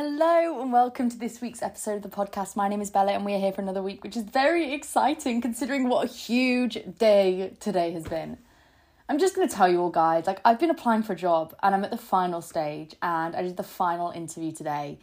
Hello and welcome to this week's episode of the podcast. My name is Bella and we are here for another week, which is very exciting considering what a huge day today has been. I'm just going to tell you all, guys, like, I've been applying for a job and I'm at the final stage and I did the final interview today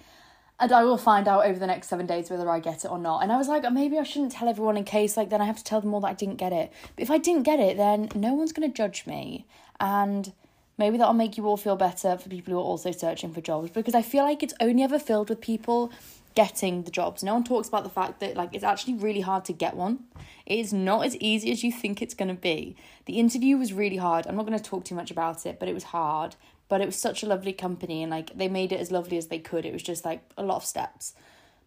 and I will find out over the next 7 days whether I get it or not. And I was like, oh, maybe I shouldn't tell everyone in case, like, then I have to tell them all that I didn't get it. But if I didn't get it, then no one's going to judge me, and maybe that'll make you all feel better for people who are also searching for jobs, because I feel like it's only ever filled with people getting the jobs. No one talks about the fact that, like, it's actually really hard to get one. It is not as easy as you think it's going to be. The interview was really hard. I'm not going to talk too much about it, but it was hard. But it was such a lovely company and, like, they made it as lovely as they could. It was just, like, a lot of steps.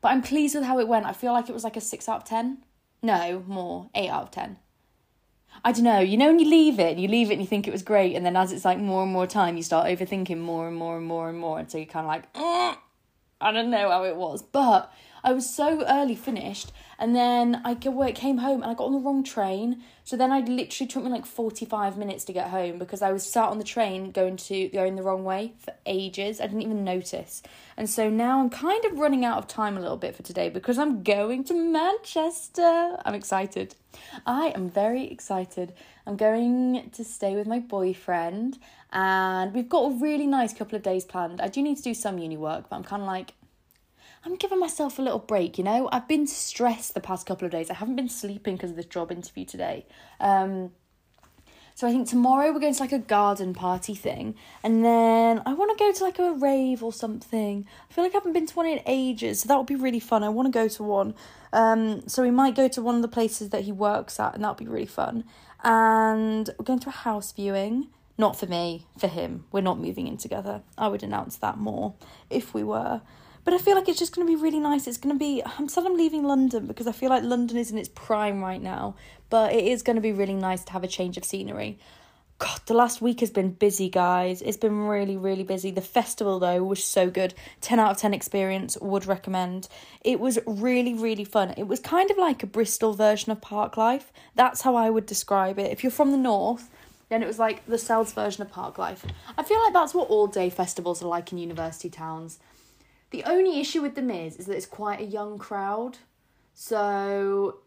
But I'm pleased with how it went. I feel like it was, like, a 6 out of 10. No, more. 8 out of 10. I don't know, you know when you leave it, and and you think it was great, and then as it's, like, more and more time, you start overthinking more and more, and so you're kind of like, I don't know how it was, but I was so early finished, and then I came home, and I got on the wrong train, so then I literally took me, like, 45 minutes to get home, because I was sat on the train going the wrong way for ages. I didn't even notice, and so now I'm kind of running out of time a little bit for today, because I'm going to Manchester. I'm excited. I am very excited. I'm going to stay with my boyfriend and we've got a really nice couple of days planned. I do need to do some uni work, but I'm kind of like, I'm giving myself a little break, you know? I've been stressed the past couple of days. I haven't been sleeping because of this job interview today. So I think tomorrow we're going to, like, a garden party thing. And then I want to go to, like, a rave or something. I feel like I haven't been to one in ages, so that would be really fun. I want to go to one. So we might go to one of the places that he works at, and that would be really fun. And we're going to a house viewing. Not for me, for him. We're not moving in together. I would announce that more if we were. But I feel like it's just going to be really nice. It's going to be... I'm sad I'm leaving London because I feel like London is in its prime right now. But it is going to be really nice to have a change of scenery. God, the last week has been busy, guys. It's been really, really busy. The festival, though, was so good. 10 out of 10 experience, would recommend. It was really, really fun. It was kind of like a Bristol version of Park Life. That's how I would describe it. If you're from the north, then it was like the South's version of Park Life. I feel like that's what all-day festivals are like in university towns. The only issue with the Miz is that it's quite a young crowd. So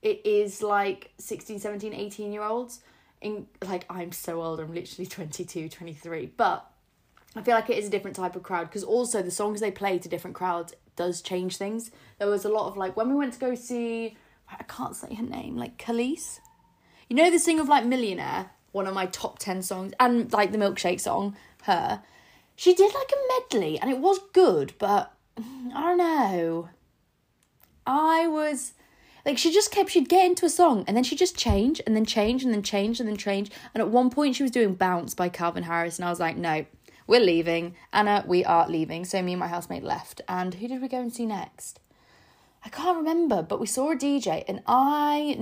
it is like 16, 17, 18-year-olds. Like, I'm so old. I'm literally 22, 23. But I feel like it is a different type of crowd. Because also the songs they play to different crowds does change things. There was a lot of, like, when we went to go see... I can't say her name. Like, Khalees? You know the singer of, like, Millionaire? One of my top 10 songs. And, like, the Milkshake song. Her. She did, like, a medley, and it was good, but I don't know. I was... Like, she'd get into a song, and then she'd just change, and then change, and then change, and then change. And at one point, she was doing Bounce by Calvin Harris, and I was like, no, we're leaving. Anna, we are leaving. So me and my housemate left. And who did we go and see next? I can't remember, but we saw a DJ, and I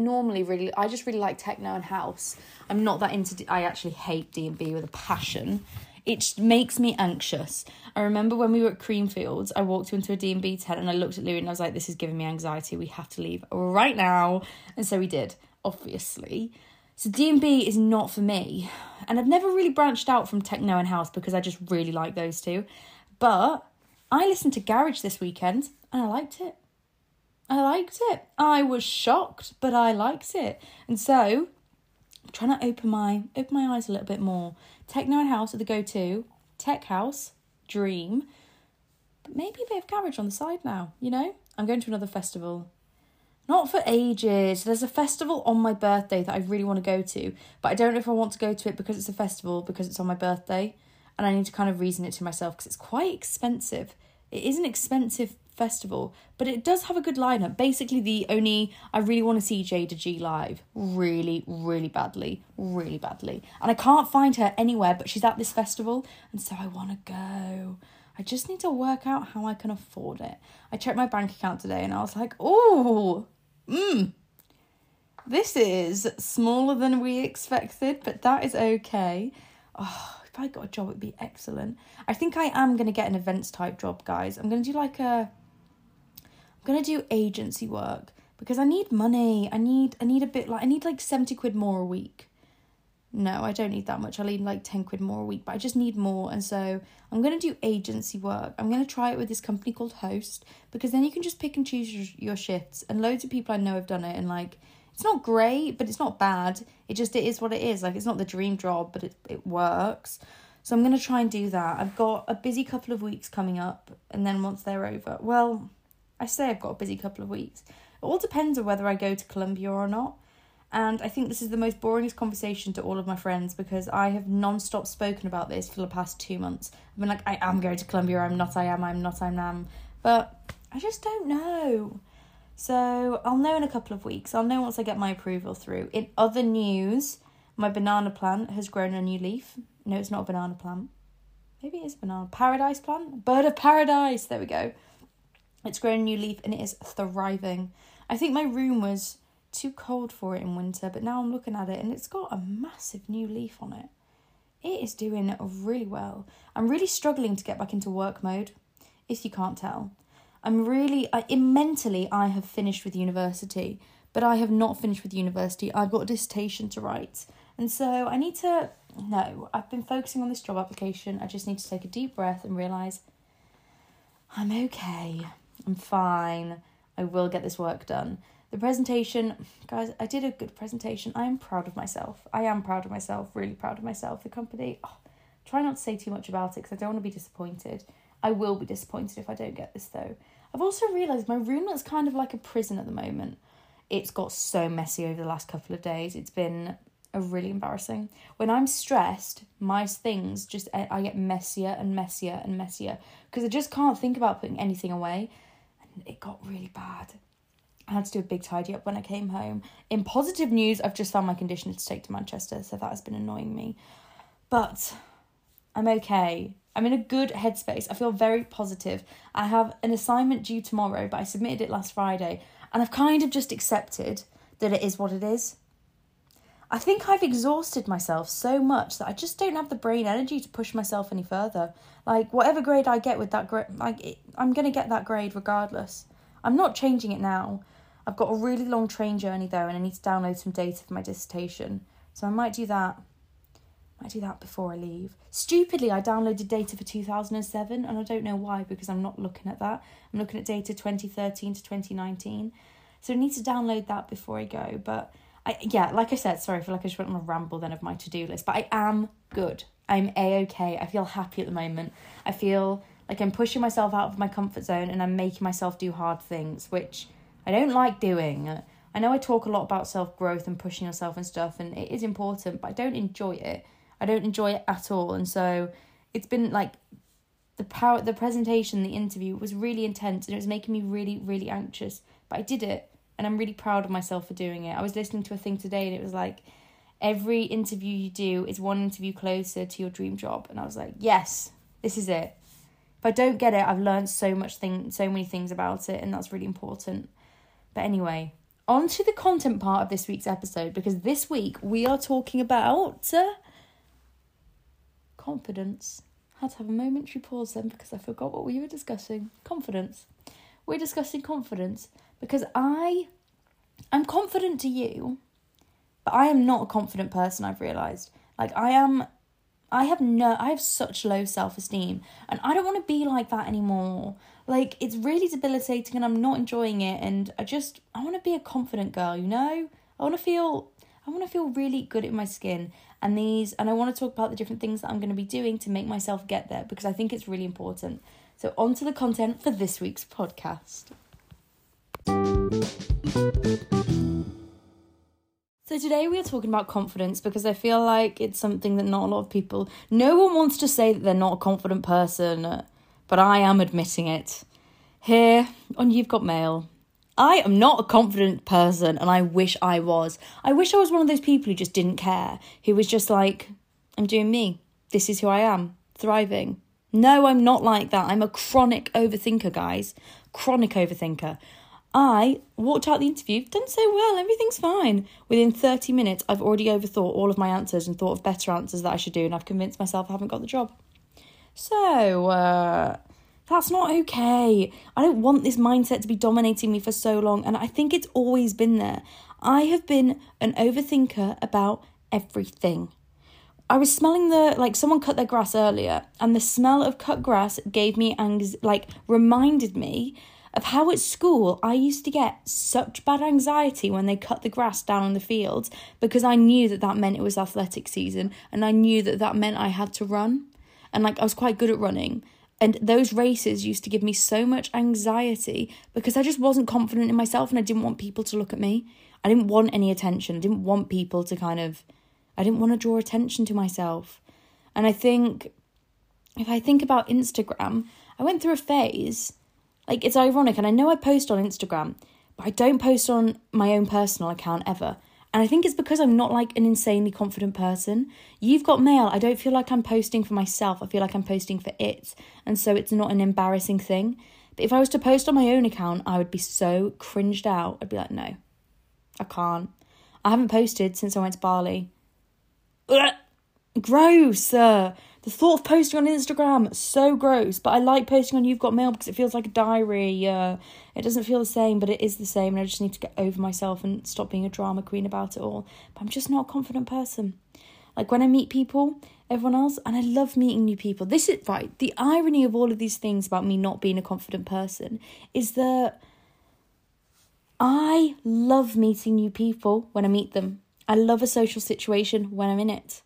just really like techno and house. I'm not that into... I actually hate D&B with a passion. It makes me anxious. I remember when we were at Creamfields, I walked into a D&B tent and I looked at Louie and I was like, this is giving me anxiety. We have to leave right now. And so we did, obviously. So D&B is not for me. And I've never really branched out from techno and house because I just really like those two. But I listened to Garage this weekend and I liked it. I was shocked, but I liked it. And so... trying to open my eyes a little bit more. Techno and house are the go-to. Tech house, dream. But maybe a bit of garage on the side now, you know? I'm going to another festival. Not for ages. There's a festival on my birthday that I really want to go to. But I don't know if I want to go to it because it's a festival, because it's on my birthday. And I need to kind of reason it to myself because it's quite expensive. It is an expensive festival, but it does have a good lineup. Basically, I really want to see Jada G live really badly, and I can't find her anywhere, but she's at this festival, and so I want to go. I just need to work out how I can afford it. I checked my bank account today and I was like, this is smaller than we expected, but that is okay. If I got a job, it'd be excellent. I think I am going to get an events type job, guys. I'm going to do agency work because I need money. I need like 70 quid more a week. no, I don't need that much. I'll need like 10 quid more a week, but I just need more. And so I'm going to do agency work. I'm going to try it with this company called Host, because then you can just pick and choose your shifts. And loads of people I know have done it, and like, it's not great, but it's not bad. It is what it is. Like, it's not the dream job, but it works. So I'm going to try and do that. I've got a busy couple of weeks coming up, and then once they're over, well, I say I've got a busy couple of weeks. It all depends on whether I go to Columbia or not. And I think this is the most boringest conversation to all of my friends, because I have non-stop spoken about this for the past 2 months. I've been like, I am going to Columbia, I'm not. But I just don't know. So I'll know in a couple of weeks. I'll know once I get my approval through. In other news, my banana plant has grown a new leaf. No, it's not a banana plant. Maybe it is a banana paradise plant. Bird of Paradise. There we go. It's grown a new leaf and it is thriving. I think my room was too cold for it in winter, but now I'm looking at it and it's got a massive new leaf on it. It is doing really well. I'm really struggling to get back into work mode, if you can't tell. Mentally, I have finished with university, but I have not finished with university. I've got a dissertation to write. And so I've been focusing on this job application. I just need to take a deep breath and realise I'm okay. I'm fine. I will get this work done. The presentation, guys, I did a good presentation. I am proud of myself. Really proud of myself. The company, try not to say too much about it because I don't want to be disappointed. I will be disappointed if I don't get this though. I've also realised my room looks kind of like a prison at the moment. It's got so messy over the last couple of days. It's been really embarrassing. When I'm stressed, my things just, I get messier and messier and messier because I just can't think about putting anything away. And it got really bad. I had to do a big tidy up when I came home. In positive news, I've just found my conditioner to take to Manchester, so that has been annoying me. But I'm okay. I'm in a good headspace. I feel very positive. I have an assignment due tomorrow, but I submitted it last Friday. And I've kind of just accepted that it is what it is. I think I've exhausted myself so much that I just don't have the brain energy to push myself any further. Like, whatever grade I get with that grade, I'm going to get that grade regardless. I'm not changing it now. I've got a really long train journey though, and I need to download some data for my dissertation. So I might do that. I do that before I leave. Stupidly, I downloaded data for 2007, and I don't know why, because I'm not looking at that. I'm looking at data 2013 to 2019. So I need to download that before I go. But like I said, sorry, I feel like I just went on a ramble then of my to-do list. But I am good. I'm A-okay. I feel happy at the moment. I feel like I'm pushing myself out of my comfort zone and I'm making myself do hard things, which I don't like doing. I know I talk a lot about self-growth and pushing yourself and stuff, and it is important, but I don't enjoy it. I don't enjoy it at all. And so it's been like the presentation, the interview was really intense and it was making me really, really anxious. But I did it and I'm really proud of myself for doing it. I was listening to a thing today and it was like, every interview you do is one interview closer to your dream job. And I was like, yes, this is it. If I don't get it, I've learned so many things about it, and that's really important. But anyway, on to the content part of this week's episode, because this week we are talking about confidence. I had to have a momentary pause then because I forgot what we were discussing. Confidence. We're discussing confidence because I'm confident to you, but I am not a confident person, I've realised. Like, I have such low self-esteem and I don't want to be like that anymore. Like, it's really debilitating and I'm not enjoying it, and I want to be a confident girl, you know? I want to feel really good in my skin and I want to talk about the different things that I'm going to be doing to make myself get there, because I think it's really important. So on to the content for this week's podcast. So today we are talking about confidence because I feel like it's something that not a lot of people, no one wants to say that they're not a confident person, but I am admitting it here on You've Got Mail. I am not a confident person, and I wish I was. I wish I was one of those people who just didn't care, who was just like, I'm doing me. This is who I am. Thriving. No, I'm not like that. I'm a chronic overthinker, guys. Chronic overthinker. I walked out the interview, done so well, everything's fine. Within 30 minutes, I've already overthought all of my answers and thought of better answers that I should do, and I've convinced myself I haven't got the job. So, that's not okay. I don't want this mindset to be dominating me for so long. And I think it's always been there. I have been an overthinker about everything. I was smelling someone cut their grass earlier, and the smell of cut grass gave me reminded me of how at school I used to get such bad anxiety when they cut the grass down on the fields, because I knew that meant it was athletic season, and I knew that meant I had to run, and I was quite good at running, and those races used to give me so much anxiety because I just wasn't confident in myself, and I didn't want people to look at me. I didn't want any attention. I didn't want people to I didn't want to draw attention to myself. And I think, if I think about Instagram, I went through a phase. It's ironic, and I know I post on Instagram, but I don't post on my own personal account ever. And I think it's because I'm not, an insanely confident person. You've Got Mail, I don't feel like I'm posting for myself. I feel like I'm posting for it. And so it's not an embarrassing thing. But if I was to post on my own account, I would be so cringed out. I'd be like, no, I can't. I haven't posted since I went to Bali. Ugh, gross. The thought of posting on Instagram, so gross. But I like posting on You've Got Mail because it feels like a diary. It doesn't feel the same, but it is the same. And I just need to get over myself and stop being a drama queen about it all. But I'm just not a confident person. When I meet people, everyone else, and I love meeting new people. This is, right, the irony of all of these things about me not being a confident person is that I love meeting new people when I meet them. I love a social situation when I'm in it.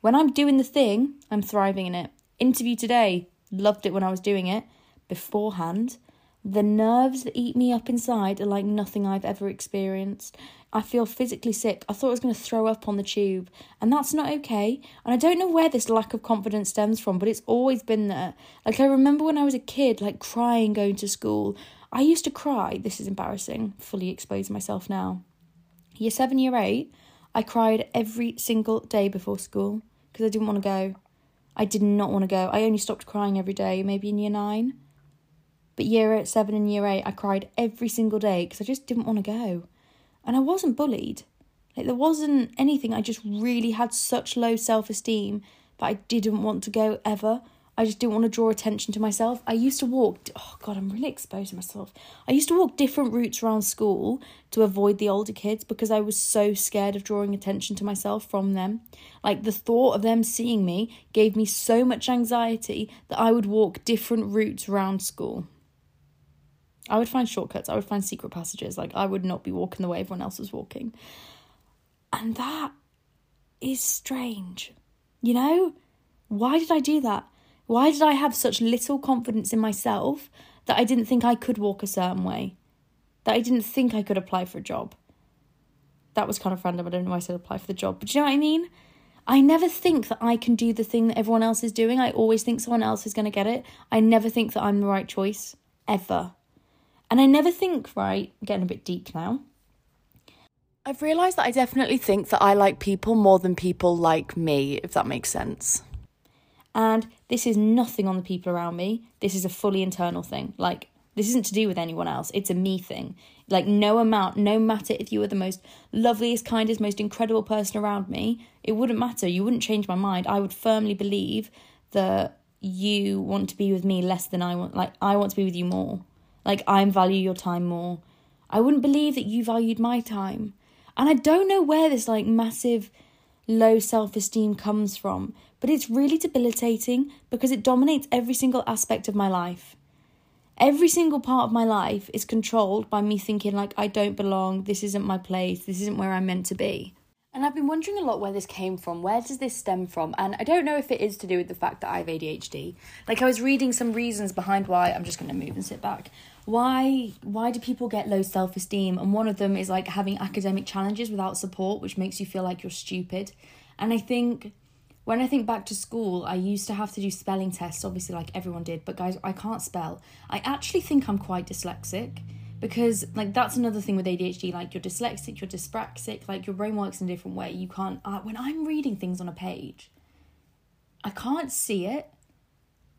When I'm doing the thing, I'm thriving in it. Interview today, loved it when I was doing it. Beforehand, the nerves that eat me up inside are like nothing I've ever experienced. I feel physically sick. I thought I was going to throw up on the tube, and that's not okay. And I don't know where this lack of confidence stems from, but it's always been there. I remember when I was a kid, crying going to school. I used to cry. This is embarrassing. Fully expose myself now. Year 7, year 8, I cried every single day before school because I didn't want to go. I did not want to go. I only stopped crying every day, maybe in year 9. But year 7 and year 8, I cried every single day because I just didn't want to go. And I wasn't bullied. There wasn't anything. I just really had such low self-esteem that I didn't want to go ever. I just didn't want to draw attention to myself. I used to walk... Oh, God, I'm really exposing myself. I used to walk different routes around school to avoid the older kids because I was so scared of drawing attention to myself from them. The thought of them seeing me gave me so much anxiety that I would walk different routes around school. I would find shortcuts. I would find secret passages. I would not be walking the way everyone else was walking. And that is strange. You know? Why did I do that? Why did I have such little confidence in myself that I didn't think I could walk a certain way? That I didn't think I could apply for a job? That was kind of random. I don't know why I said apply for the job. But do you know what I mean? I never think that I can do the thing that everyone else is doing. I always think someone else is going to get it. I never think that I'm the right choice. Ever. And I never think, right, I'm getting a bit deep now. I've realised that I definitely think that I like people more than people like me, if that makes sense. And this is nothing on the people around me. This is a fully internal thing. This isn't to do with anyone else. It's a me thing. No matter if you were the most loveliest, kindest, most incredible person around me, it wouldn't matter. You wouldn't change my mind. I would firmly believe that you want to be with me less than I want. I want to be with you more. I value your time more. I wouldn't believe that you valued my time. And I don't know where this, massive low self-esteem comes from. But it's really debilitating because it dominates every single aspect of my life. Every single part of my life is controlled by me thinking I don't belong, this isn't my place, this isn't where I'm meant to be. And I've been wondering a lot where this came from, where does this stem from? And I don't know if it is to do with the fact that I have ADHD. I was reading some reasons behind why, I'm just going to move and sit back. Why do people get low self-esteem? And one of them is having academic challenges without support, which makes you feel like you're stupid. And I think... When I think back to school, I used to have to do spelling tests, obviously everyone did, but guys, I can't spell. I actually think I'm quite dyslexic because that's another thing with ADHD, you're dyslexic, you're dyspraxic, your brain works in a different way. You can't, when I'm reading things on a page, I can't see it.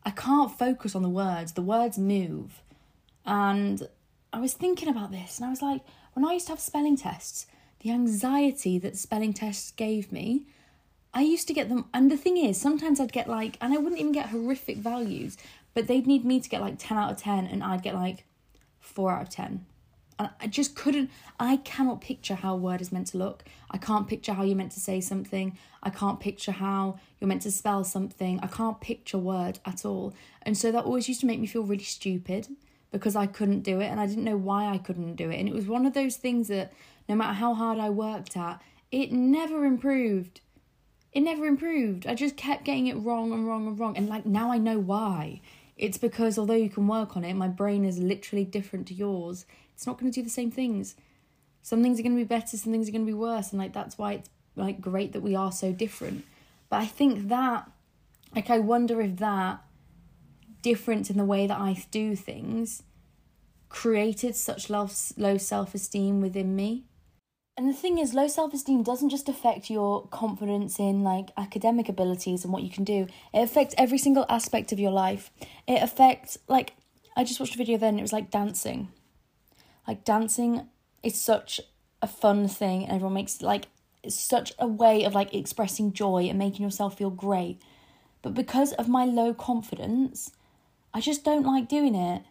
I can't focus on the words. The words move. And I was thinking about this and I was when I used to have spelling tests, the anxiety that spelling tests gave me, I used to get them, and the thing is, sometimes I'd get and I wouldn't even get horrific values, but they'd need me to get 10 out of 10, and I'd get 4 out of 10. I just couldn't, I cannot picture how a word is meant to look. I can't picture how you're meant to say something. I can't picture how you're meant to spell something. I can't picture word at all. And so that always used to make me feel really stupid because I couldn't do it and I didn't know why I couldn't do it. And it was one of those things that no matter how hard I worked at, it never improved. It never improved. I just kept getting it wrong and wrong and wrong. And like now I know why. It's because although you can work on it, my brain is literally different to yours. It's not going to do the same things. Some things are going to be better, some things are going to be worse. And like that's why it's like great that we are so different. But I think that, like I wonder if that difference in the way that I do things created such low self-esteem within me. And the thing is, low self-esteem doesn't just affect your confidence in like academic abilities and what you can do. It affects every single aspect of your life. It affects, like, I just watched a video then, it was like dancing. Like dancing is such a fun thing. And everyone makes like, it's such a way of like expressing joy and making yourself feel great. But because of my low confidence, I just don't like doing it.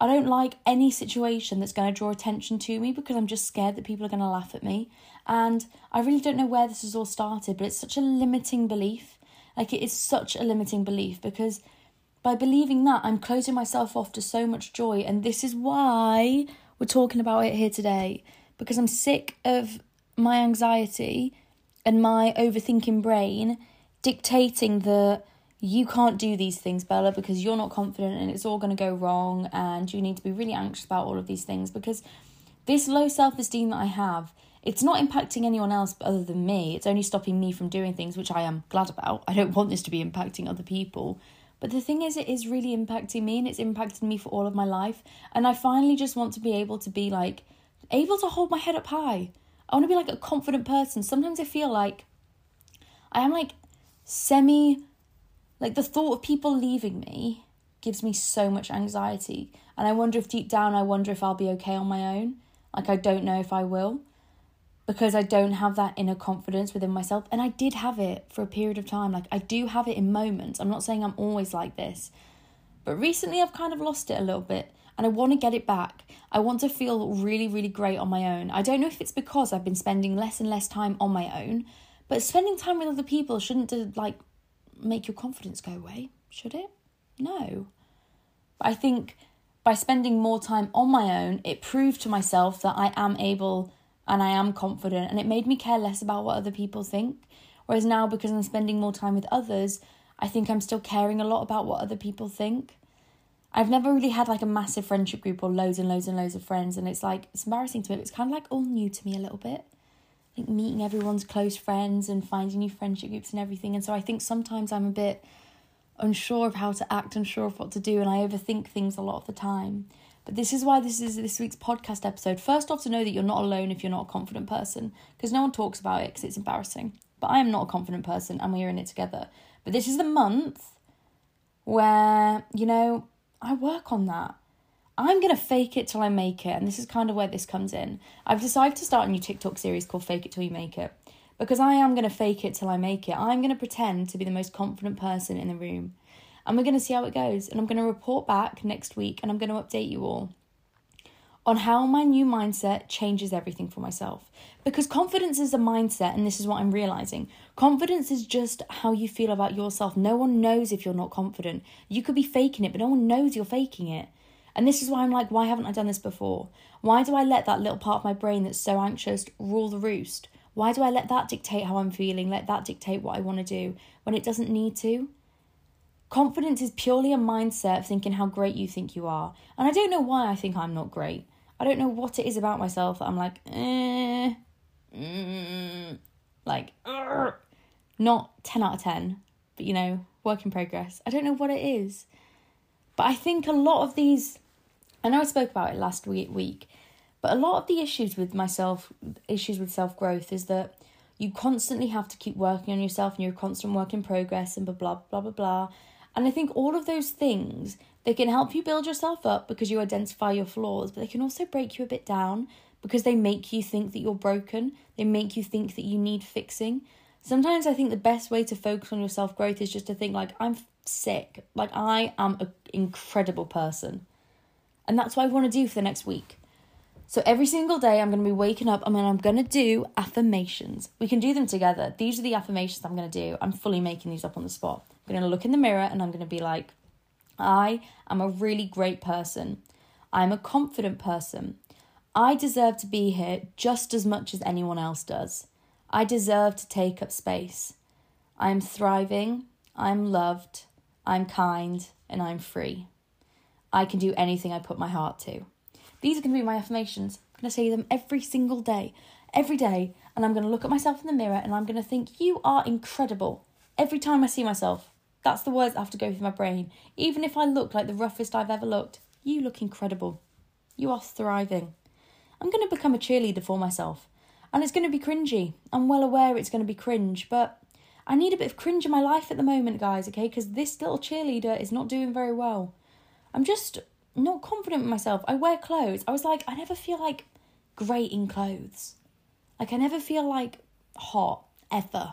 I don't like any situation that's going to draw attention to me because I'm just scared that people are going to laugh at me. And I really don't know where this has all started, but it's such a limiting belief. Like it is such a limiting belief because by believing that, I'm closing myself off to so much joy. And this is why we're talking about it here today, because I'm sick of my anxiety and my overthinking brain dictating the you can't do these things, Bella, because you're not confident and it's all going to go wrong and you need to be really anxious about all of these things. Because this low self-esteem that I have, it's not impacting anyone else other than me. It's only stopping me from doing things, which I am glad about. I don't want this to be impacting other people. But the thing is, it is really impacting me and it's impacted me for all of my life. And I finally just want to be able to be like, able to hold my head up high. I want to be like a confident person. Sometimes I feel like I am like semi... Like the thought of people leaving me gives me so much anxiety. And I wonder if deep down, I wonder if I'll be okay on my own. Like I don't know if I will because I don't have that inner confidence within myself. And I did have it for a period of time. Like I do have it in moments. I'm not saying I'm always like this, but recently I've kind of lost it a little bit and I want to get it back. I want to feel really, really great on my own. I don't know if it's because I've been spending less and less time on my own, but spending time with other people shouldn't like make your confidence go away, should it? No. But I think by spending more time on my own, it proved to myself that I am able and I am confident, and it made me care less about what other people think. Whereas now, because I'm spending more time with others, I think I'm still caring a lot about what other people think. I've never really had like a massive friendship group or loads and loads and loads of friends, and it's like, it's embarrassing to me, but it's kind of like all new to me a little bit. Like meeting everyone's close friends and finding new friendship groups and everything. And so I think sometimes I'm a bit unsure of how to act, unsure of what to do, and I overthink things a lot of the time. But this is why this is this week's podcast episode. First off, to know that you're not alone if you're not a confident person, because no one talks about it because it's embarrassing. But I am not a confident person and we're in it together. But this is the month where, you know, I work on that. I'm going to fake it till I make it. And this is kind of where this comes in. I've decided to start a new TikTok series called Fake It Till You Make It. Because I am going to fake it till I make it. I'm going to pretend to be the most confident person in the room. And we're going to see how it goes. And I'm going to report back next week. And I'm going to update you all on how my new mindset changes everything for myself. Because confidence is a mindset. And this is what I'm realizing. Confidence is just how you feel about yourself. No one knows if you're not confident. You could be faking it, but no one knows you're faking it. And this is why I'm like, why haven't I done this before? Why do I let that little part of my brain that's so anxious rule the roost? Why do I let that dictate how I'm feeling? Let that dictate what I want to do when it doesn't need to? Confidence is purely a mindset of thinking how great you think you are. And I don't know why I think I'm not great. I don't know what it is about myself that I'm like, not 10 out of 10, but you know, work in progress. I don't know what it is. But I think a lot of these, I know I spoke about it last week, but a lot of the issues with myself, issues with self-growth is that you constantly have to keep working on yourself and you're a constant work in progress and blah, blah, blah, blah, blah. And I think all of those things, they can help you build yourself up because you identify your flaws, but they can also break you a bit down because they make you think that you're broken. They make you think that you need fixing. Sometimes I think the best way to focus on your self-growth is just to think like, I'm sick. Like I am an incredible person. And that's what I want to do for the next week. So every single day I'm going to be waking up and I'm going to do affirmations. We can do them together. These are the affirmations I'm going to do. I'm fully making these up on the spot. I'm going to look in the mirror and I'm going to be like, I am a really great person. I'm a confident person. I deserve to be here just as much as anyone else does. I deserve to take up space. I am thriving. I'm loved. I'm kind. And I'm free. I can do anything I put my heart to. These are going to be my affirmations. I'm going to say them every single day. Every day. And I'm going to look at myself in the mirror and I'm going to think, you are incredible. Every time I see myself, that's the words I have to go through my brain. Even if I look like the roughest I've ever looked, you look incredible. You are thriving. I'm going to become a cheerleader for myself. And it's going to be cringy. I'm well aware it's going to be cringe, but I need a bit of cringe in my life at the moment, guys, okay? Because this little cheerleader is not doing very well. I'm just not confident in myself. I wear clothes. I was like, I never feel like great in clothes. Like, I never feel like hot, ever.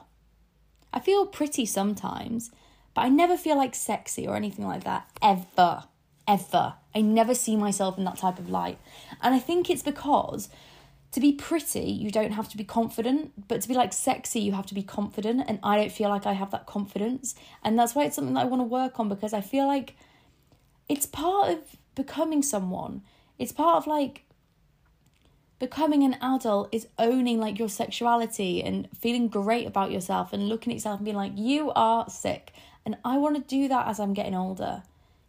I feel pretty sometimes, but I never feel like sexy or anything like that, ever, ever. I never see myself in that type of light. And I think it's because to be pretty, you don't have to be confident, but to be like sexy, you have to be confident. And I don't feel like I have that confidence. And that's why it's something that I want to work on, because I feel like it's part of becoming someone. It's part of like becoming an adult is owning like your sexuality and feeling great about yourself and looking at yourself and being like, you are sick. And I want to do that as I'm getting older.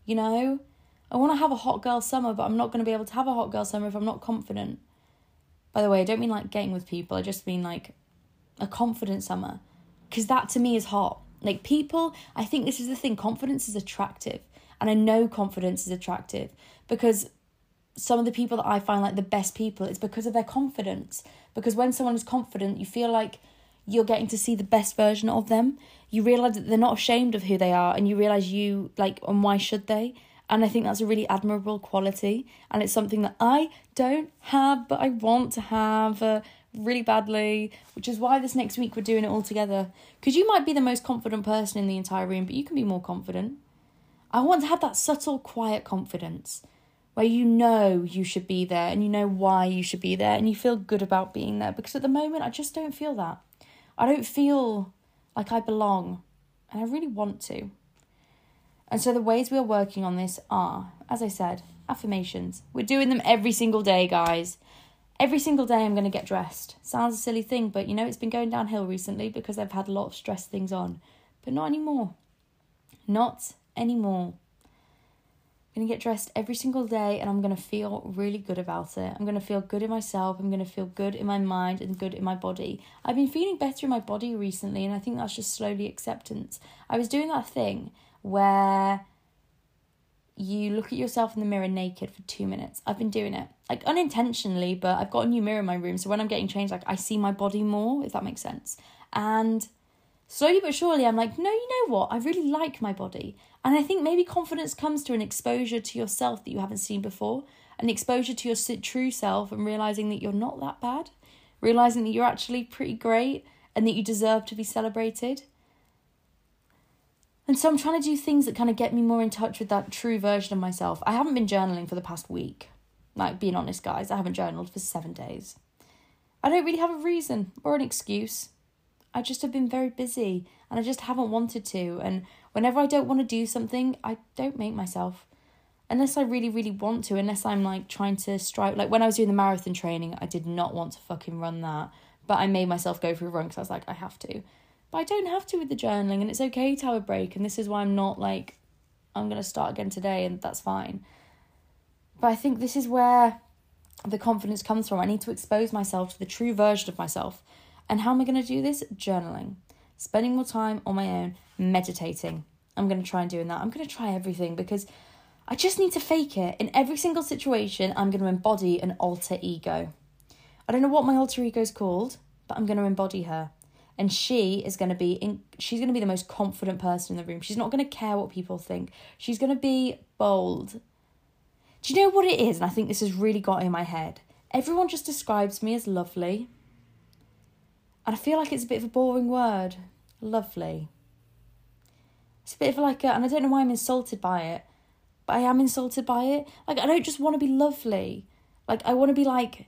You know, I want to have a hot girl summer, but I'm not going to be able to have a hot girl summer if I'm not confident. By the way, I don't mean like getting with people. I just mean like a confident summer. Because that to me is hot. Like people, I think this is the thing. Confidence is attractive. And I know confidence is attractive. Because some of the people that I find like the best people, it's because of their confidence. Because when someone is confident, you feel like you're getting to see the best version of them. You realise that they're not ashamed of who they are. And you realise you like, and why should they? And I think that's a really admirable quality. And it's something that I don't have, but I want to have really badly. Which is why this next week we're doing it all together. Because you might be the most confident person in the entire room, but you can be more confident. I want to have that subtle, quiet confidence. Where you know you should be there and you know why you should be there. And you feel good about being there. Because at the moment, I just don't feel that. I don't feel like I belong. And I really want to. And so the ways we're working on this are, as I said, affirmations. We're doing them every single day, guys. Every single day I'm going to get dressed. Sounds a silly thing, but you know, it's been going downhill recently because I've had a lot of stress things on. But not anymore. Not anymore. I'm going to get dressed every single day and I'm going to feel really good about it. I'm going to feel good in myself. I'm going to feel good in my mind and good in my body. I've been feeling better in my body recently and I think that's just slowly acceptance. I was doing that thing where you look at yourself in the mirror naked for 2 minutes. I've been doing it, like unintentionally, but I've got a new mirror in my room. So when I'm getting changed, like I see my body more, if that makes sense. And slowly but surely, I'm like, no, you know what? I really like my body. And I think maybe confidence comes to an exposure to yourself that you haven't seen before, an exposure to your true self and realising that you're not that bad, realising that you're actually pretty great and that you deserve to be celebrated. And so I'm trying to do things that kind of get me more in touch with that true version of myself. I haven't been journaling for the past week. Like, being honest, guys, I haven't journaled for 7 days. I don't really have a reason or an excuse. I just have been very busy and I just haven't wanted to. And whenever I don't want to do something, I don't make myself. Unless I really, really want to. Unless I'm, like, trying to strive. Like, when I was doing the marathon training, I did not want to fucking run that. But I made myself go for a run because I was like, I have to. But I don't have to with the journaling, and it's okay to have a break. And this is why I'm not like, I'm going to start again today, and that's fine. But I think this is where the confidence comes from. I need to expose myself to the true version of myself. And how am I going to do this? Journaling. Spending more time on my own. Meditating. I'm going to try and doing that. I'm going to try everything because I just need to fake it. In every single situation, I'm going to embody an alter ego. I don't know what my alter ego is called, but I'm going to embody her. And she's going to be the most confident person in the room. She's not going to care what people think. She's going to be bold. Do you know what it is? And I think this has really got in my head. Everyone just describes me as lovely. And I feel like it's a bit of a boring word. Lovely. It's a bit of like and I don't know why I'm insulted by it. But I am insulted by it. Like, I don't just want to be lovely. Like, I want to be, like,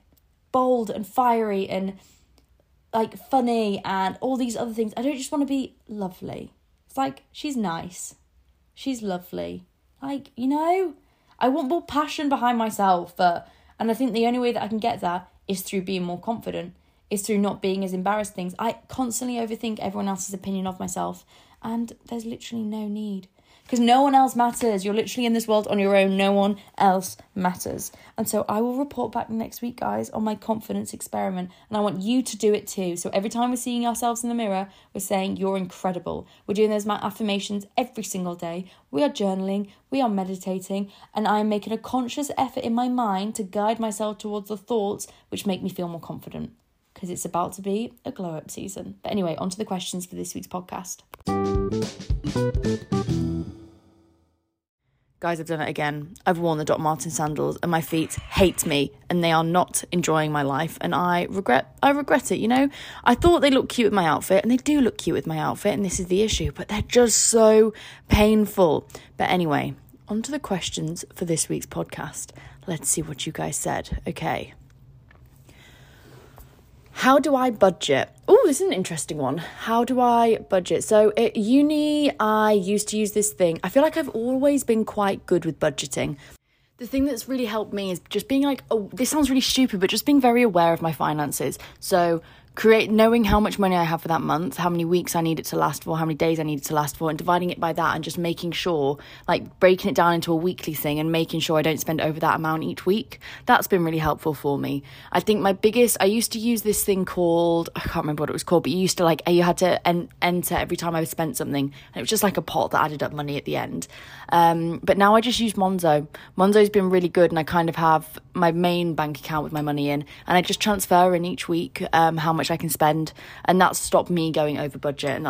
bold and fiery and, like, funny and all these other things. I don't just want to be lovely. It's like, she's nice. She's lovely. Like, you know, I want more passion behind myself. And I think the only way that I can get that is through being more confident, is through not being as embarrassed things. I constantly overthink everyone else's opinion of myself, and there's literally no need, because no one else matters. You're literally in this world on your own. No one else matters. And so I will report back next week, guys, on my confidence experiment, and I want you to do it too. So every time we're seeing ourselves in the mirror, we're saying, you're incredible. We're doing those affirmations every single day. We are journaling, we are meditating, and I'm making a conscious effort in my mind to guide myself towards the thoughts which make me feel more confident, because it's about to be a glow-up season. But anyway, on to the questions for this week's podcast. Guys, I've done it again. I've worn the Dr. Martens sandals and my feet hate me and they are not enjoying my life, and I regret it, you know. I thought they looked cute with my outfit, and they do look cute with my outfit, and this is the issue, but they're just so painful. But anyway, on to the questions for this week's podcast. Let's see what you guys said. Okay. How do I budget? Oh, this is an interesting one. How do I budget? So at uni, I used to use this thing. I feel like I've always been quite good with budgeting. The thing that's really helped me is just being like, oh, this sounds really stupid, but just being very aware of my finances. So knowing how much money I have for that month, how many weeks I need it to last for, how many days I need it to last for, and dividing it by that, and just making sure, like, breaking it down into a weekly thing and making sure I don't spend over that amount each week. That's been really helpful for me. I think I used to use this thing called, I can't remember what it was called, but you had to enter every time I spent something, and it was just like a pot that added up money at the end. But now I just use Monzo. Monzo's been really good, and I kind of have my main bank account with my money in, and I just transfer in each week how much I can spend, and that's stopped me going over budget, and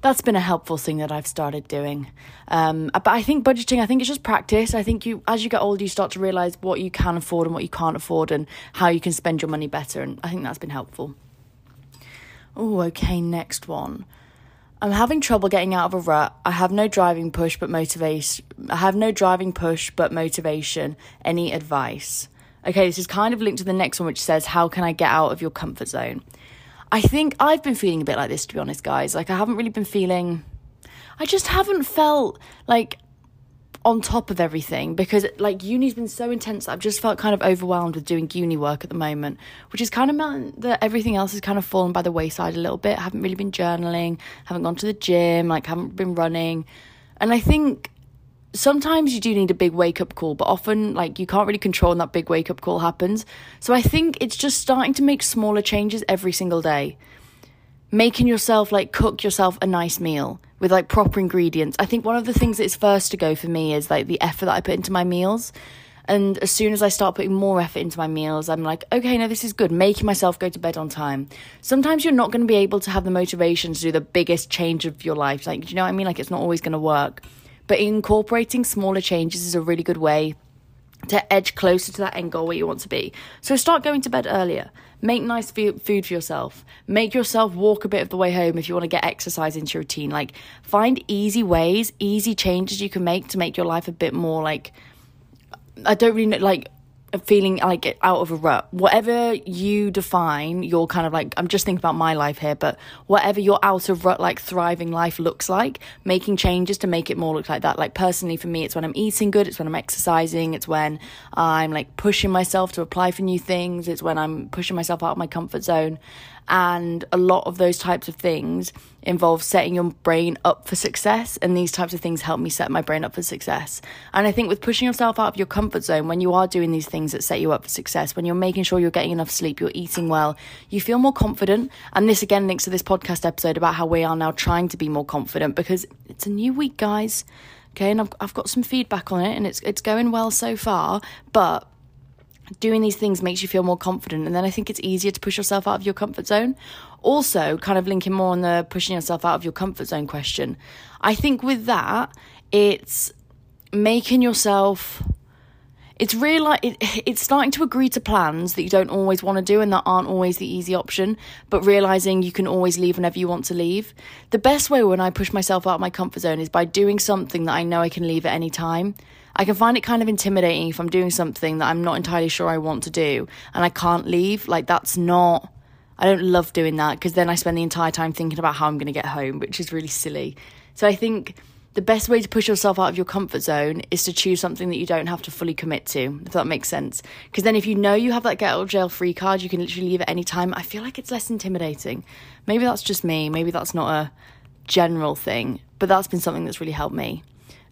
that's been a helpful thing that I've started doing. But I think budgeting, I think it's just practice. I think you, as you get older, you start to realize what you can afford and what you can't afford, and how you can spend your money better, and I think that's been helpful. Oh, okay, next one. I'm having trouble getting out of a rut. I have no driving push but motivation. Any advice? Okay, this is kind of linked to the next one, which says, how can I get out of your comfort zone? I think I've been feeling a bit like this, to be honest, guys. Like, I just haven't felt, like, on top of everything, because, like, uni's been so intense that I've just felt kind of overwhelmed with doing uni work at the moment, which has kind of meant that everything else has kind of fallen by the wayside a little bit. I haven't really been journaling, haven't gone to the gym, like, haven't been running. And I think sometimes you do need a big wake-up call, but often, like, you can't really control when that big wake-up call happens. So I think it's just starting to make smaller changes every single day. Making yourself, like, cook yourself a nice meal with, like, proper ingredients. I think one of the things that's first to go for me is, like, the effort that I put into my meals. And as soon as I start putting more effort into my meals, I'm like, okay, no, this is good. Making myself go to bed on time. Sometimes you're not going to be able to have the motivation to do the biggest change of your life. Like, do you know what I mean? Like, it's not always going to work. But incorporating smaller changes is a really good way to edge closer to that end goal where you want to be. So start going to bed earlier. Make nice food for yourself. Make yourself walk a bit of the way home if you want to get exercise into your routine. Like, find easy ways, easy changes you can make to make your life a bit more, like, I don't really know, like, feeling like out of a rut. Whatever you define your kind of, like, I'm just thinking about my life here, but whatever your out of rut, like, thriving life looks like, making changes to make it more look like that. Like, personally for me, it's when I'm eating good, it's when I'm exercising, it's when I'm, like, pushing myself to apply for new things, it's when I'm pushing myself out of my comfort zone. And a lot of those types of things involve setting your brain up for success, and these types of things help me set my brain up for success. And I think with pushing yourself out of your comfort zone, when you are doing these things that set you up for success, when you're making sure you're getting enough sleep, you're eating well, you feel more confident. And this again links to this podcast episode about how we are now trying to be more confident, because it's a new week, guys. Okay, and I've got some feedback on it, and it's going well so far, but doing these things makes you feel more confident, and then I think it's easier to push yourself out of your comfort zone. Also, kind of linking more on the pushing yourself out of your comfort zone question, I think with that, it's making yourself, it's real, it's starting to agree to plans that you don't always want to do and that aren't always the easy option, but realising you can always leave whenever you want to leave. The best way when I push myself out of my comfort zone is by doing something that I know I can leave at any time. I can find it kind of intimidating if I'm doing something that I'm not entirely sure I want to do and I can't leave. Like, that's not... I don't love doing that because then I spend the entire time thinking about how I'm going to get home, which is really silly. So I think the best way to push yourself out of your comfort zone is to choose something that you don't have to fully commit to, if that makes sense. Because then if you know you have that get out of jail free card, you can literally leave at any time. I feel like it's less intimidating. Maybe that's just me. Maybe that's not a general thing. But that's been something that's really helped me.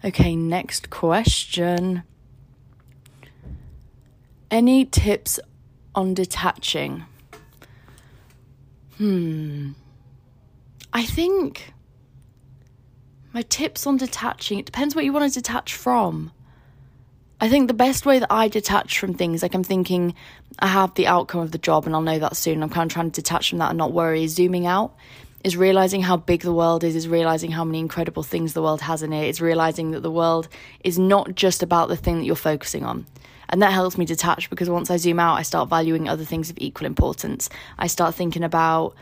Okay, next question. Any tips on detaching? I think my tips on detaching, it depends what you want to detach from. I think the best way that I detach from things, like I'm thinking I have the outcome of the job and I'll know that soon. I'm kind of trying to detach from that and not worry. Is zooming out, is realising how big the world is realising how many incredible things the world has in it. It's realising that the world is not just about the thing that you're focusing on. And that helps me detach because once I zoom out, I start valuing other things of equal importance. I start thinking about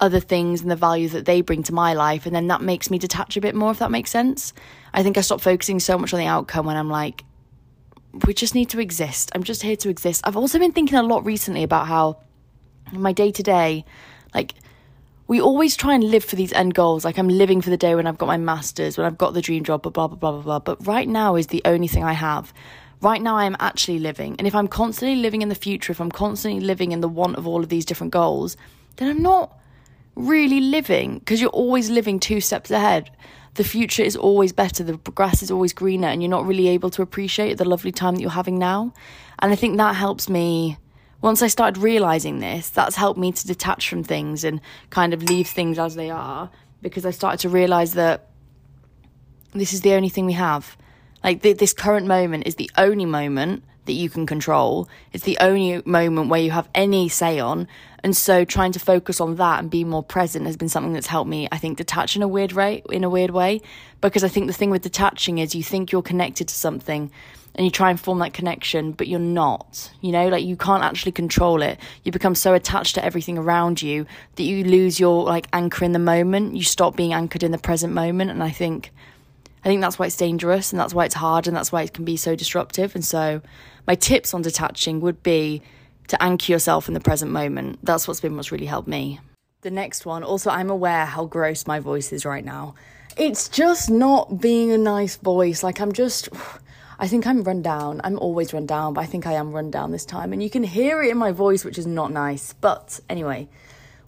other things and the value that they bring to my life. And then that makes me detach a bit more, if that makes sense. I think I stop focusing so much on the outcome when I'm like, we just need to exist. I'm just here to exist. I've also been thinking a lot recently about how my day to day, like, we always try and live for these end goals. Like, I'm living for the day when I've got my master's, when I've got the dream job, blah, blah, blah, blah, blah. But right now is the only thing I have. Right now I'm actually living. And if I'm constantly living in the future, if I'm constantly living in the want of all of these different goals, then I'm not really living because you're always living 2 steps ahead. The future is always better. The grass is always greener and you're not really able to appreciate the lovely time that you're having now. And I think that helps me. Once I started realising this, that's helped me to detach from things and kind of leave things as they are because I started to realise that this is the only thing we have. Like, this current moment is the only moment that you can control. It's the only moment where you have any say on. And so trying to focus on that and be more present has been something that's helped me, I think, detach in a weird way. Because I think the thing with detaching is you think you're connected to something and you try and form that connection, but you're not, you know, like you can't actually control it. You become so attached to everything around you that you lose your like anchor in the moment. You stop being anchored in the present moment. And I think that's why it's dangerous and that's why it's hard and that's why it can be so disruptive. And so my tips on detaching would be to anchor yourself in the present moment. That's what's really helped me. The next one. Also, I'm aware how gross my voice is right now. It's just not being a nice voice. Like, I think I'm run down. I'm always run down, but I think I am run down this time. And you can hear it in my voice, which is not nice. But anyway,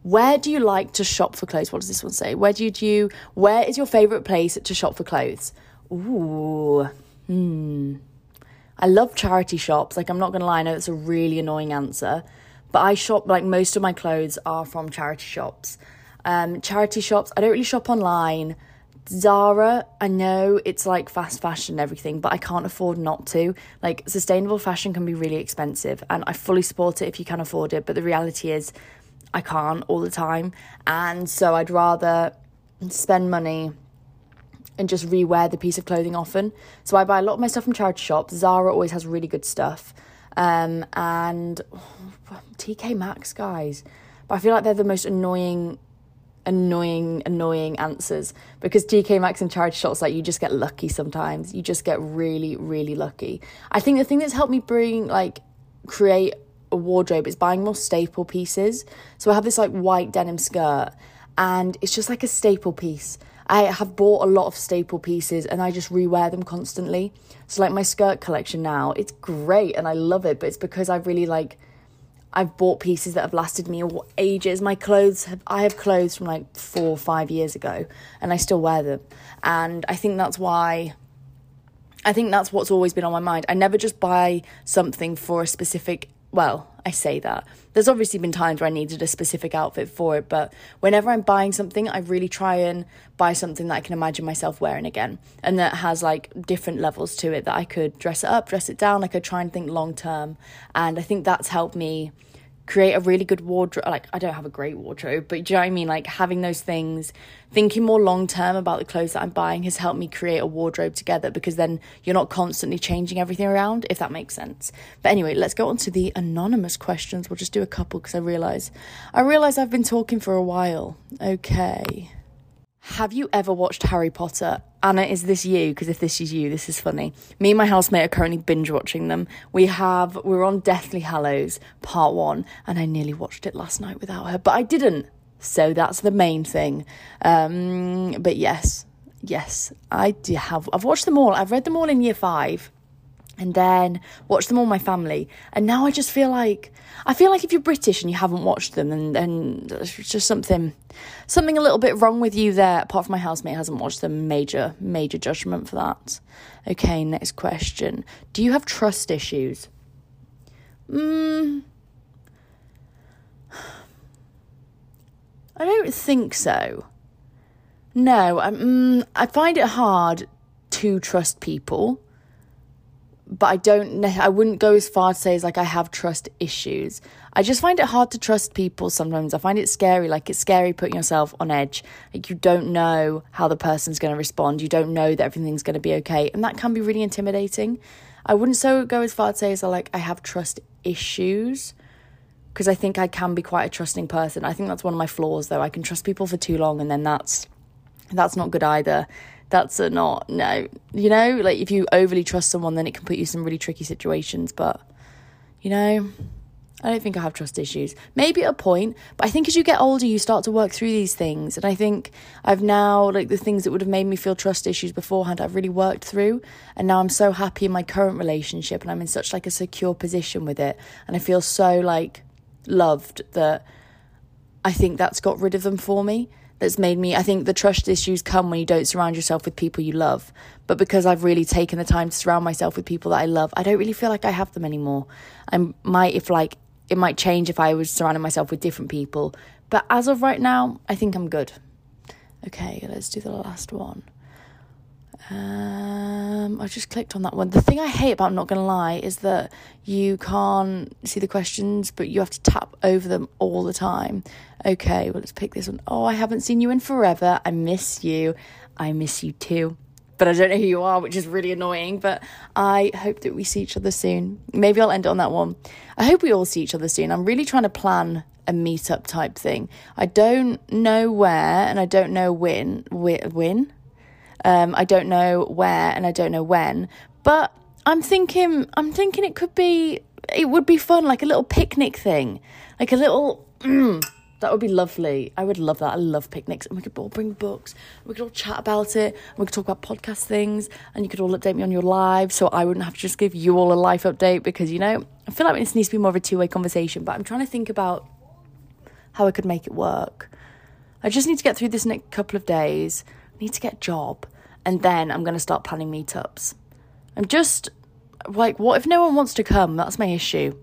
where do you like to shop for clothes? What does this one say? Where is your favourite place to shop for clothes? I love charity shops. Like, I'm not going to lie, I know that's a really annoying answer. But I shop, like, most of my clothes are from charity shops. I don't really shop online. Zara, I know it's like fast fashion and everything, but I can't afford not to. Like, sustainable fashion can be really expensive. And I fully support it if you can afford it. But the reality is, I can't all the time, and so I'd rather spend money and just rewear the piece of clothing often. So I buy a lot of my stuff from charity shops. Zara always has really good stuff, and TK Maxx, guys. But I feel like they're the most annoying answers because TK Maxx and charity shops, like, you just get lucky sometimes. You just get really, really lucky. I think the thing that's helped me create a wardrobe is buying more staple pieces. So I have this like white denim skirt and it's just like a staple piece. I have bought a lot of staple pieces and I just rewear them constantly. So like my skirt collection now, it's great and I love it, but it's because I've bought pieces that have lasted me ages. I have clothes from like 4 or 5 years ago and I still wear them. And I think that's what's always been on my mind. I never just buy something for a specific Well, I say that. There's obviously been times where I needed a specific outfit for it, but whenever I'm buying something, I really try and buy something that I can imagine myself wearing again and that has like different levels to it that I could dress it up, dress it down. I could try and think long term. And I think that's helped me create a really good wardrobe. Like, I don't have a great wardrobe, but do you know what I mean? Like, having those things, thinking more long term about the clothes that I'm buying has helped me create a wardrobe together because then you're not constantly changing everything around, if that makes sense. But anyway, let's go on to the anonymous questions. We'll just do a couple because I realise I've been talking for a while. Okay. Have you ever watched Harry Potter? Anna, is this you? Because if this is you, this is funny. Me and my housemate are currently binge watching them. We're on Deathly Hallows Part 1, and I nearly watched it last night without her, but I didn't. So that's the main thing. But yes, I do have. I've watched them all. I've read them all in year 5. And then watched them all my family. And now I just feel like... I feel like if you're British and you haven't watched them, then there's just something a little bit wrong with you there. Apart from my housemate hasn't watched them. Major, major judgment for that. Okay, next question. Do you have trust issues? I don't think so. No, I find it hard to trust people. But I wouldn't go as far to say as like I have trust issues. I just find it hard to trust people sometimes. I find it scary. Like, it's scary putting yourself on edge. Like, you don't know how the person's going to respond. You don't know that everything's going to be okay. And that can be really intimidating. I wouldn't go as far to say as like I have trust issues, because I think I can be quite a trusting person. I think that's one of my flaws, though. I can trust people for too long, and then that's not good either. You know, like, if you overly trust someone, then it can put you in some really tricky situations. But, you know, I don't think I have trust issues. Maybe at a point, but I think as you get older, you start to work through these things. And I think I've now, like, the things that would have made me feel trust issues beforehand, I've really worked through. And now I'm so happy in my current relationship, and I'm in such, like, a secure position with it. And I feel so, like, loved that I think that's got rid of them for me. That's made me, I think the trust issues come when you don't surround yourself with people you love. But because I've really taken the time to surround myself with people that I love, I don't really feel like I have them anymore. It might change if I was surrounding myself with different people. But as of right now, I think I'm good. Okay, let's do the last one. I just clicked on that one. The thing I hate about Not Gonna Lie is that you can't see the questions, but you have to tap over them all the time. Okay, well, let's pick this one. Oh, I haven't seen you in forever. I miss you. I miss you too. But I don't know who you are, which is really annoying. But I hope that we see each other soon. Maybe I'll end it on that one. I hope we all see each other soon. I'm really trying to plan a meetup type thing. I don't know where, and I don't know when? I don't know where and I don't know when, but I'm thinking it would be fun, like a little picnic thing, like a little, that would be lovely. I would love that. I love picnics, and we could all bring books. We could all chat about it. And we could talk about podcast things, and you could all update me on your lives, so I wouldn't have to just give you all a life update, because, you know, I feel like this needs to be more of a two-way conversation. But I'm trying to think about how I could make it work. I just need to get through this next couple of days. I need to get a job, and then I'm going to start planning meetups. I'm just like, what if no one wants to come? That's my issue.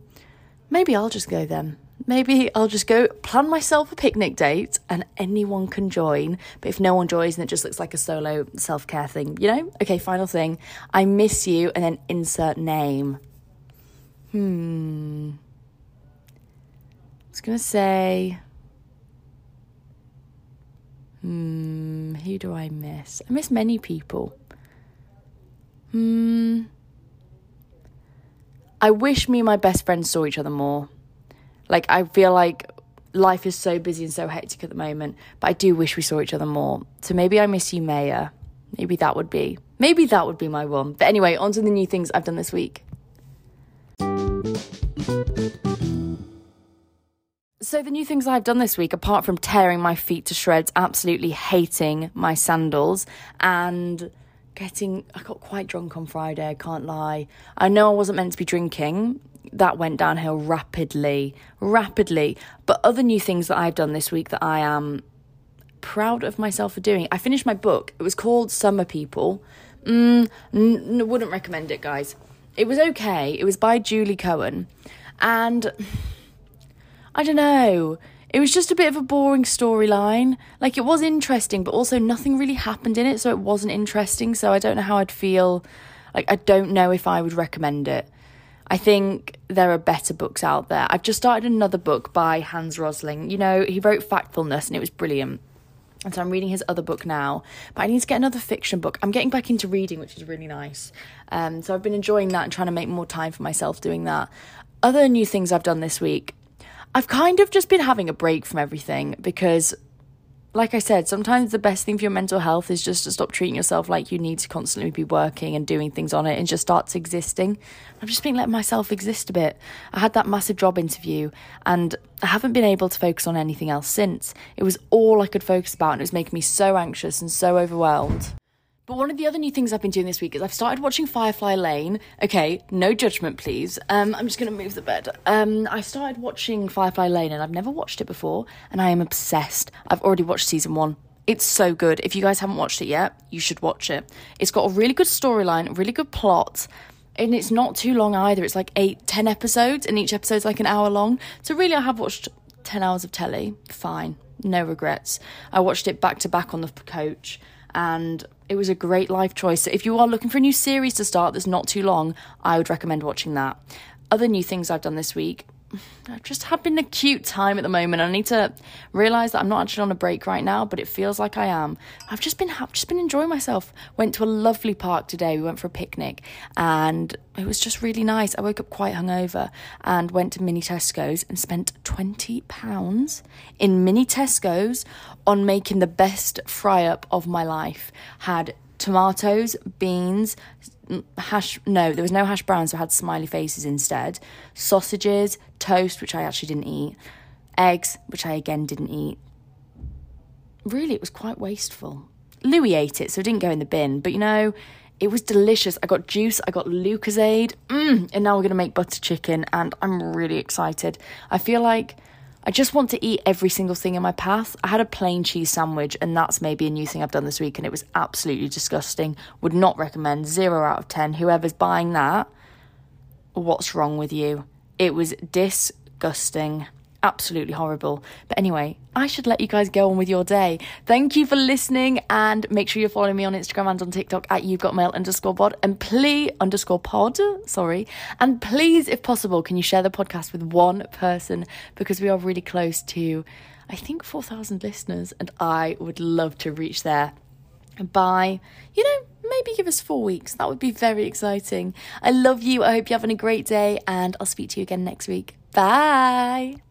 Maybe I'll just go then. Maybe I'll just go plan myself a picnic date and anyone can join. But if no one joins, then it just looks like a solo self-care thing, you know? Okay, final thing. I miss you, and then insert name. I was going to say... who do I miss? I miss many people. I wish me and my best friend saw each other more. Like, I feel like life is so busy and so hectic at the moment, but I do wish we saw each other more. So maybe I miss you, Maya. Maybe that would be my one. But anyway, on to the new things I've done this week. So the new things I've done this week, apart from tearing my feet to shreds, absolutely hating my sandals, and I got quite drunk on Friday, I can't lie. I know I wasn't meant to be drinking. That went downhill rapidly. But other new things that I've done this week that I am proud of myself for doing. I finished my book. It was called Summer People. Wouldn't recommend it, guys. It was okay. It was by Julie Cohen. And... I don't know. It was just a bit of a boring storyline. Like, it was interesting, but also nothing really happened in it, so it wasn't interesting. So I don't know how I'd feel. Like, I don't know if I would recommend it. I think there are better books out there. I've just started another book by Hans Rosling. You know, he wrote Factfulness, and it was brilliant. And so I'm reading his other book now. But I need to get another fiction book. I'm getting back into reading, which is really nice. So I've been enjoying that and trying to make more time for myself doing that. Other new things I've done this week... I've kind of just been having a break from everything because like I said, sometimes the best thing for your mental health is just to stop treating yourself like you need to constantly be working and doing things on it, and just starts existing. I've just been letting myself exist a bit. I had that massive job interview and I haven't been able to focus on anything else since. It was all I could focus about and it was making me so anxious and so overwhelmed. But one of the other new things I've been doing this week is I've started watching Firefly Lane. Okay, no judgment, please. I'm just going to move the bed. I started watching Firefly Lane and I've never watched it before and I am obsessed. I've already watched season 1. It's so good. If you guys haven't watched it yet, you should watch it. It's got a really good storyline, really good plot, and it's not too long either. It's like 8-10 episodes and each episode's like an hour long. So really I have watched 10 hours of telly. Fine. No regrets. I watched it back to back on the coach and it was a great life choice. So if you are looking for a new series to start that's not too long, I would recommend watching that. Other new things I've done this week, I've just had been a cute time at the moment. I need to realise that I'm not actually on a break right now, but it feels like I am. I've just been enjoying myself. Went to a lovely park today. We went for a picnic and it was just really nice. I woke up quite hungover and went to Mini Tesco's and spent £20 in Mini Tesco's on making the best fry up of my life. Had tomatoes, beans, there was no hash browns, so I had smiley faces instead, sausages, toast, which I actually didn't eat, eggs, which I again didn't eat. Really, it was quite wasteful. Louie ate it, so it didn't go in the bin, but you know, it was delicious. I got juice, I got Lucozade, and now we're going to make butter chicken, and I'm really excited. I feel like I just want to eat every single thing in my path. I had a plain cheese sandwich and that's maybe a new thing I've done this week and it was absolutely disgusting. Would not recommend. 0 out of 10. Whoever's buying that, what's wrong with you? It was disgusting. Absolutely horrible. But anyway, I should let you guys go on with your day. Thank you for listening and make sure you're following me on Instagram and on TikTok at You'veGotMail_pod and please and please, if possible, can you share the podcast with one person because we are really close to, I think, 4,000 listeners and I would love to reach there by, you know, maybe give us 4 weeks. That would be very exciting. I love you. I hope you're having a great day and I'll speak to you again next week. Bye.